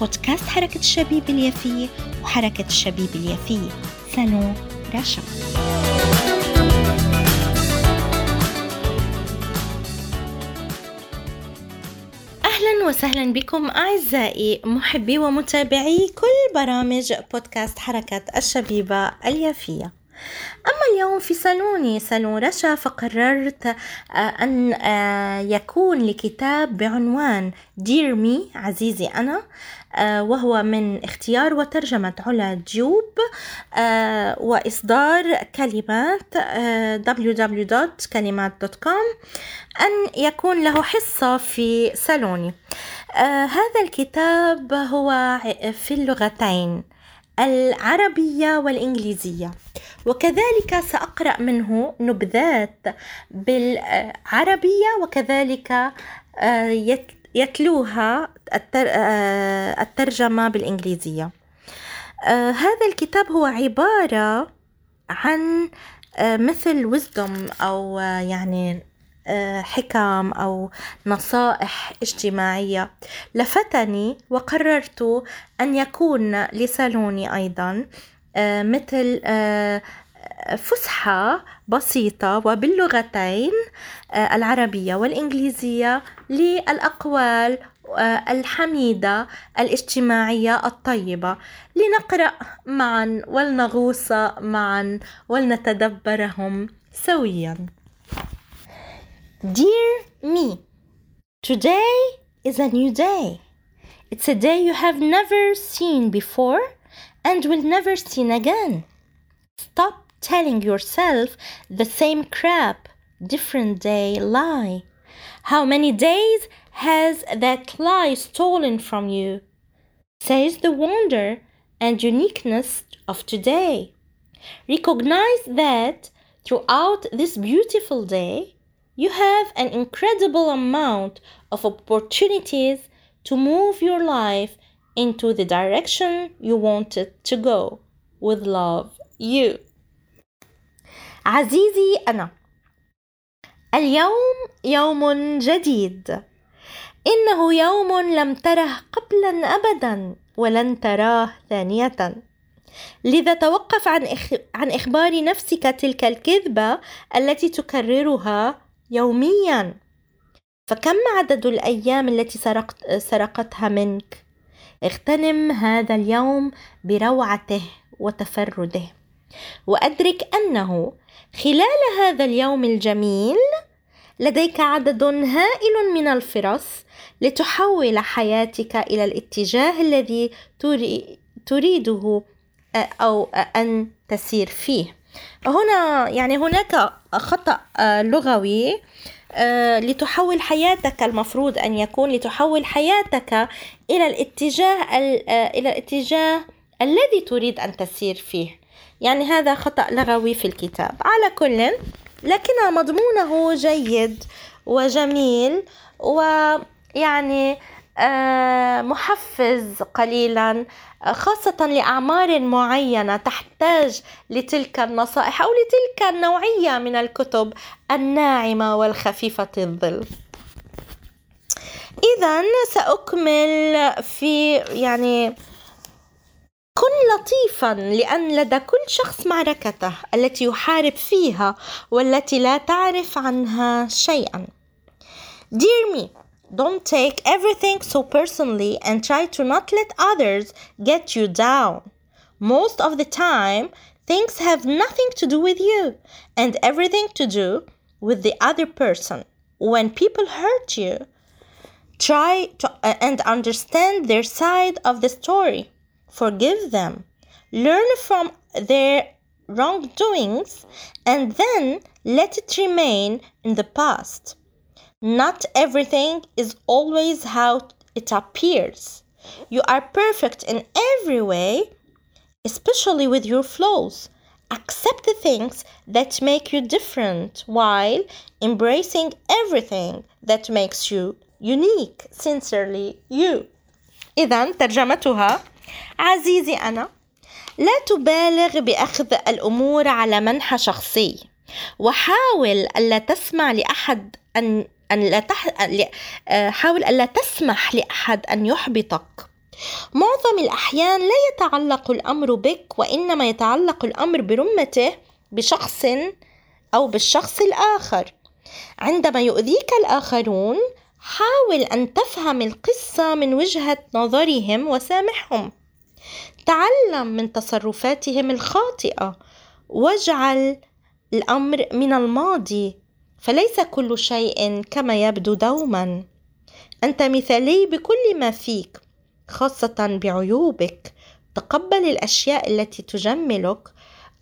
بودكاست حركة الشبيبة اليافية وحركة الشبيبة اليافية سالون رشا. أهلا وسهلا بكم أعزائي محبي ومتابعي كل برامج بودكاست حركة الشبيبة اليافية. أما اليوم في سالوني سالون رشا فقررت أن يكون لكتاب بعنوان Dear Me عزيزي أنا، وهو من اختيار وترجمة على جوب وإصدار كلمات www.klamat.com، أن يكون له حصة في سالوني. هذا الكتاب هو في اللغتين العربية والإنجليزية، وكذلك سأقرأ منه نبذات بالعربية، وكذلك يتلوها الترجمة بالإنجليزية. هذا الكتاب هو عبارة عن مثل wisdom أو يعني حكم أو نصائح اجتماعية لفتني، وقررت أن يكون لسالوني أيضا مثل فسحة بسيطة وباللغتين العربية والإنجليزية للأقوال الحميدة الاجتماعية الطيبة، لنقرأ معا ولنغوص معا ولنتدبرهم سويا. Dear me, today is a new day. It's a day you have never seen before and will never see again. Stop telling yourself the same crap, different day lie. How many days has that lie stolen from you? Seize the wonder and uniqueness of today. Recognize that throughout this beautiful day, you have an incredible amount of opportunities to move your life into the direction you want it to go. With love, you. عزيزي أنا، اليوم يوم جديد. إنه يوم لم تره قبلا أبدا ولن تراه ثانية، لذا توقف عن إخبار نفسك تلك الكذبة التي تكررها يوميا. فكم عدد الأيام التي سرقتها منك؟ اغتنم هذا اليوم بروعته وتفرده، وأدرك أنه خلال هذا اليوم الجميل لديك عدد هائل من الفرص لتحول حياتك إلى الاتجاه الذي تريده أو أن تسير فيه. هنا يعني هناك خطأ لغوي، لتحول حياتك، المفروض أن يكون لتحول حياتك إلى الاتجاه الذي تريد أن تسير فيه، يعني هذا خطأ لغوي في الكتاب. على كل، لكن مضمونه جيد وجميل ويعني محفز قليلا، خاصة لأعمار معينة تحتاج لتلك النصائح أو لتلك النوعية من الكتب الناعمة والخفيفة الظل. إذن سأكمل في يعني كن لطيفا، لأن لدى كل شخص معركته التي يحارب فيها والتي لا تعرف عنها شيئا. Dear me, don't take everything so personally and try to not let others get you down. Most of the time, things have nothing to do with you and everything to do with the other person. When people hurt you, try to and understand their side of the story. Forgive them. Learn from their wrongdoings and then let it remain in the past. Not everything is always how it appears. You are perfect in every way, especially with your flaws. Accept the things that make you different while embracing everything that makes you unique. Sincerely, you. إذن ترجمتها: عزيزي أنا، لا تبالغ بأخذ الأمور على منحى شخصي، وحاول ألا تسمع لأحد أن يحبطك. معظم الأحيان لا يتعلق الأمر بك، وإنما يتعلق الأمر برمته بشخص أو بالشخص الآخر. عندما يؤذيك الآخرون، حاول أن تفهم القصة من وجهة نظرهم وسامحهم. تعلم من تصرفاتهم الخاطئة، واجعل الأمر من الماضي، فليس كل شيء كما يبدو دوما. أنت مثالي بكل ما فيك، خاصة بعيوبك. تقبل الأشياء التي تجملك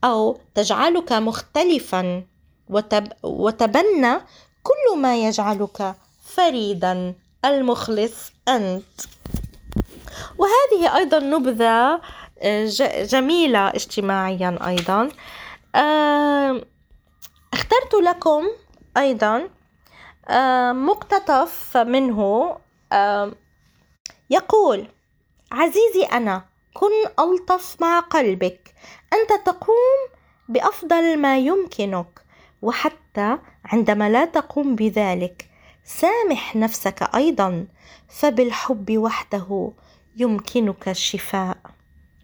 أو تجعلك مختلفا، وتبنى كل ما يجعلك فريدا. المخلص أنت. وهذه أيضا نبذة جميلة اجتماعيا. أيضا اخترت لكم أيضا مقتطف منه يقول: عزيزي أنا، كن ألطف مع قلبك. أنت تقوم بأفضل ما يمكنك، وحتى عندما لا تقوم بذلك سامح نفسك أيضا، فبالحب وحده يمكنك الشفاء.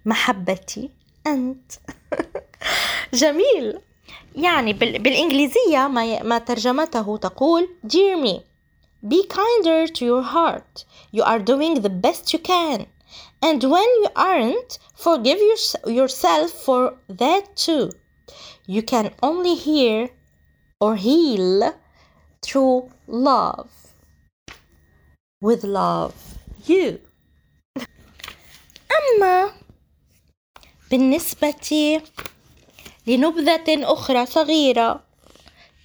محبتي أنت. جميل. يعني بالإنجليزية ما ترجمته تقول: Dear me, be kinder to your heart. You are doing the best you can. And when you aren't, forgive yourself for that too. You can only heal or heal through love. With love, you. أما بالنسبة لنبذة أخرى صغيرة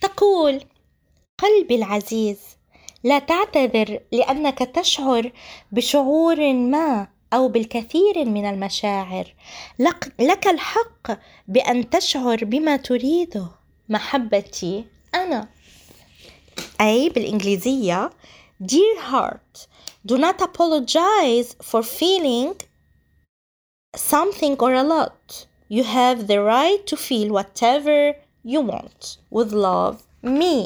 تقول: قلبي العزيز، لا تعتذر لأنك تشعر بشعور ما أو بالكثير من المشاعر. لك الحق بأن تشعر بما تريده. محبتي أنا. أي بالإنجليزية: Dear heart, do not apologize for feeling something or a lot. You have the right to feel whatever you want. With love, me.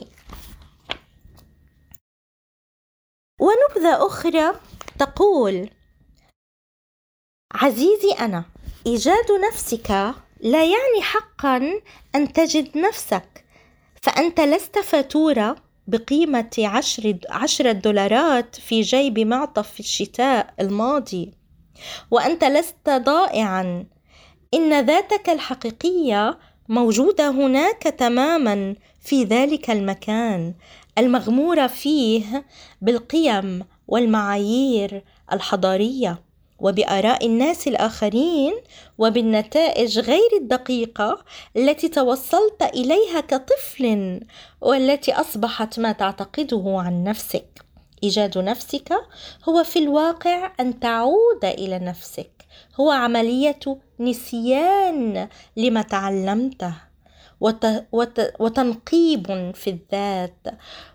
ونبذة أخرى تقول: عزيزي أنا، إيجاد نفسك لا يعني حقا أن تجد نفسك، فأنت لست فاتورة بقيمة 10 دولارات في جيب معطف في الشتاء الماضي، وأنت لست ضائعا. إن ذاتك الحقيقية موجودة هناك تماما في ذلك المكان المغمورة فيه بالقيم والمعايير الحضارية، وبآراء الناس الآخرين، وبالنتائج غير الدقيقة التي توصلت إليها كطفل، والتي أصبحت ما تعتقده عن نفسك. إيجاد نفسك هو في الواقع أن تعود إلى نفسك، هو عملية نسيان لما تعلمته، وتنقيب في الذات،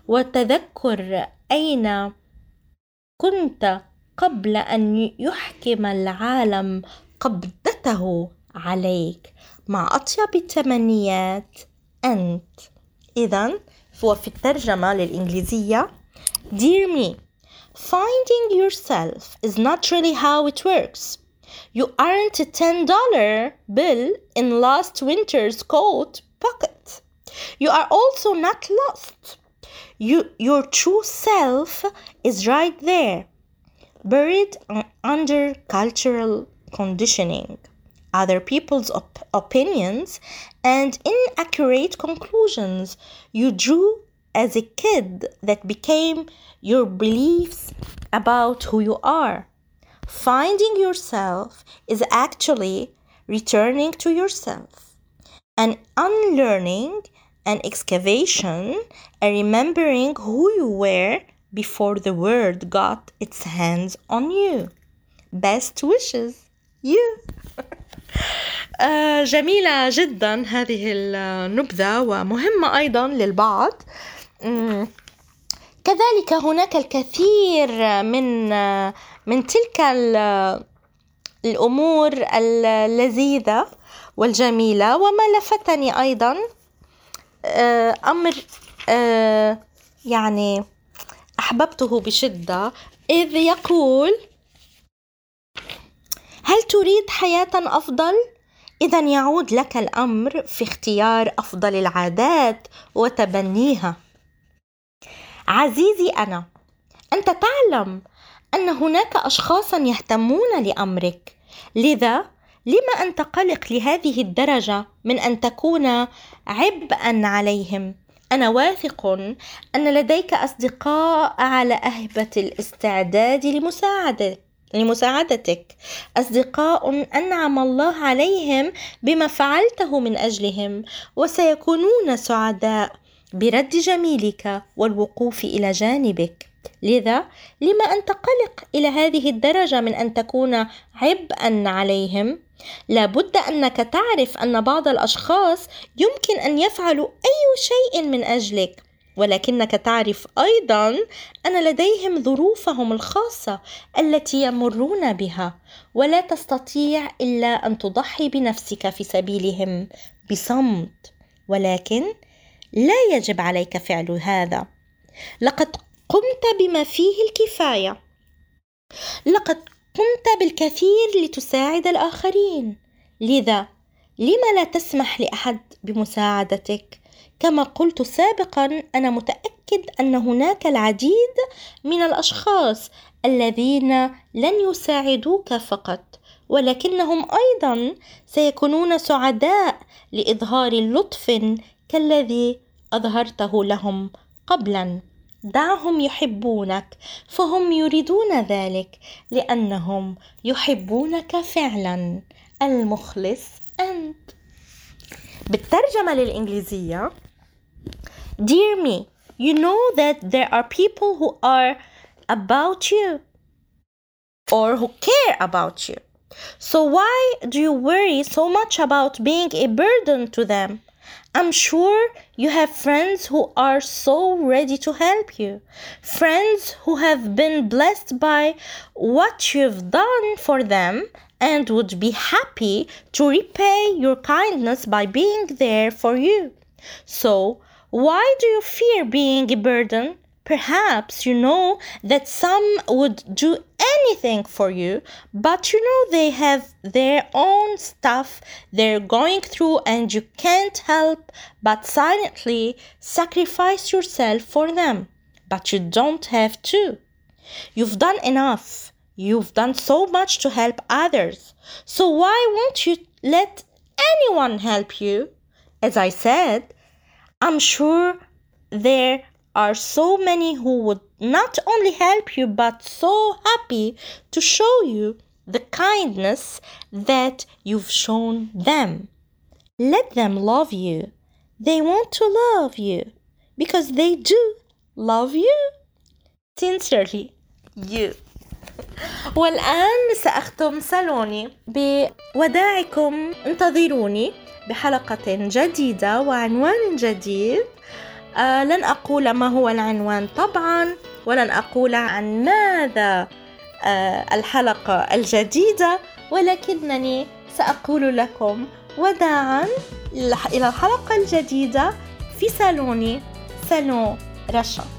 وتذكر أين كنت قبل أن يحكم العالم قبضته عليك مع أطيب التمنيات أنت. إذن وفي الترجمة للإنجليزية: Dear me, finding yourself is not really how it works. You aren't a $10 bill in last winter's coat pocket. You are also not lost. Your true self is right there, buried under cultural conditioning, other people's opinions, and inaccurate conclusions you drew as a kid that became your beliefs about who you are. Finding yourself is actually returning to yourself, an unlearning, an excavation, and remembering who you were before the world got its hands on you. best wishes you. جميلة جدا هذه النبذة ومهمة أيضا للبعض. كذلك هناك الكثير من تلك الأمور اللذيذة والجميلة. وما لفتني أيضا أمر يعني أحببته بشدة، إذ يقول: هل تريد حياة أفضل؟ إذن يعود لك الأمر في اختيار أفضل العادات وتبنيها. عزيزي أنا، أنت تعلم أن هناك أشخاصا يهتمون لأمرك، لذا لما أن تقلق لهذه الدرجة من أن تكون عبئا عليهم؟ أنا واثق أن لديك أصدقاء على أهبة الاستعداد لمساعدتك، أصدقاء أنعم الله عليهم بما فعلته من أجلهم، وسيكونون سعداء برد جميلك والوقوف إلى جانبك. لذا لما أن تقلق إلى هذه الدرجة من أن تكون عبئا عليهم؟ لابد أنك تعرف أن بعض الأشخاص يمكن أن يفعلوا أي شيء من أجلك، ولكنك تعرف أيضا أن لديهم ظروفهم الخاصة التي يمرون بها، ولا تستطيع إلا أن تضحي بنفسك في سبيلهم بصمت، ولكن لا يجب عليك فعل هذا. لقد قمت بما فيه الكفاية، لقد قمت بالكثير لتساعد الآخرين، لذا لما لا تسمح لأحد بمساعدتك؟ كما قلت سابقا، أنا متأكد أن هناك العديد من الأشخاص الذين لن يساعدوك فقط، ولكنهم أيضا سيكونون سعداء لإظهار لطف كالذي أظهرته لهم قبلا. دعهم يحبونك، فهم يريدون ذلك لأنهم يحبونك فعلا. المخلص أنت. بالترجمة للإنجليزية: Dear me, you know that there are people who are about you or who care about you. So why do you worry so much about being a burden to them? I'm sure you have friends who are so ready to help you, friends who have been blessed by what you've done for them and would be happy to repay your kindness by being there for you. So, why do you fear being a burden? Perhaps you know that some would do anything for you, but you know they have their own stuff they're going through and you can't help but silently sacrifice yourself for them. But you don't have to. You've done enough. You've done so much to help others. So why won't you let anyone help you? As I said, I'm sure they're are so many who would not only help you but so happy to show you the kindness that you've shown them. Let them love you. They want to love you because they do love you. Sincerely, you. والآن سأختم سالوني بوداعكم. انتظروني بحلقة جديدة وعنوان جديد. لن أقول ما هو العنوان طبعا، ولن أقول عن ماذا الحلقة الجديدة، ولكنني سأقول لكم وداعا إلى الحلقة الجديدة في سالوني، سالون رشا.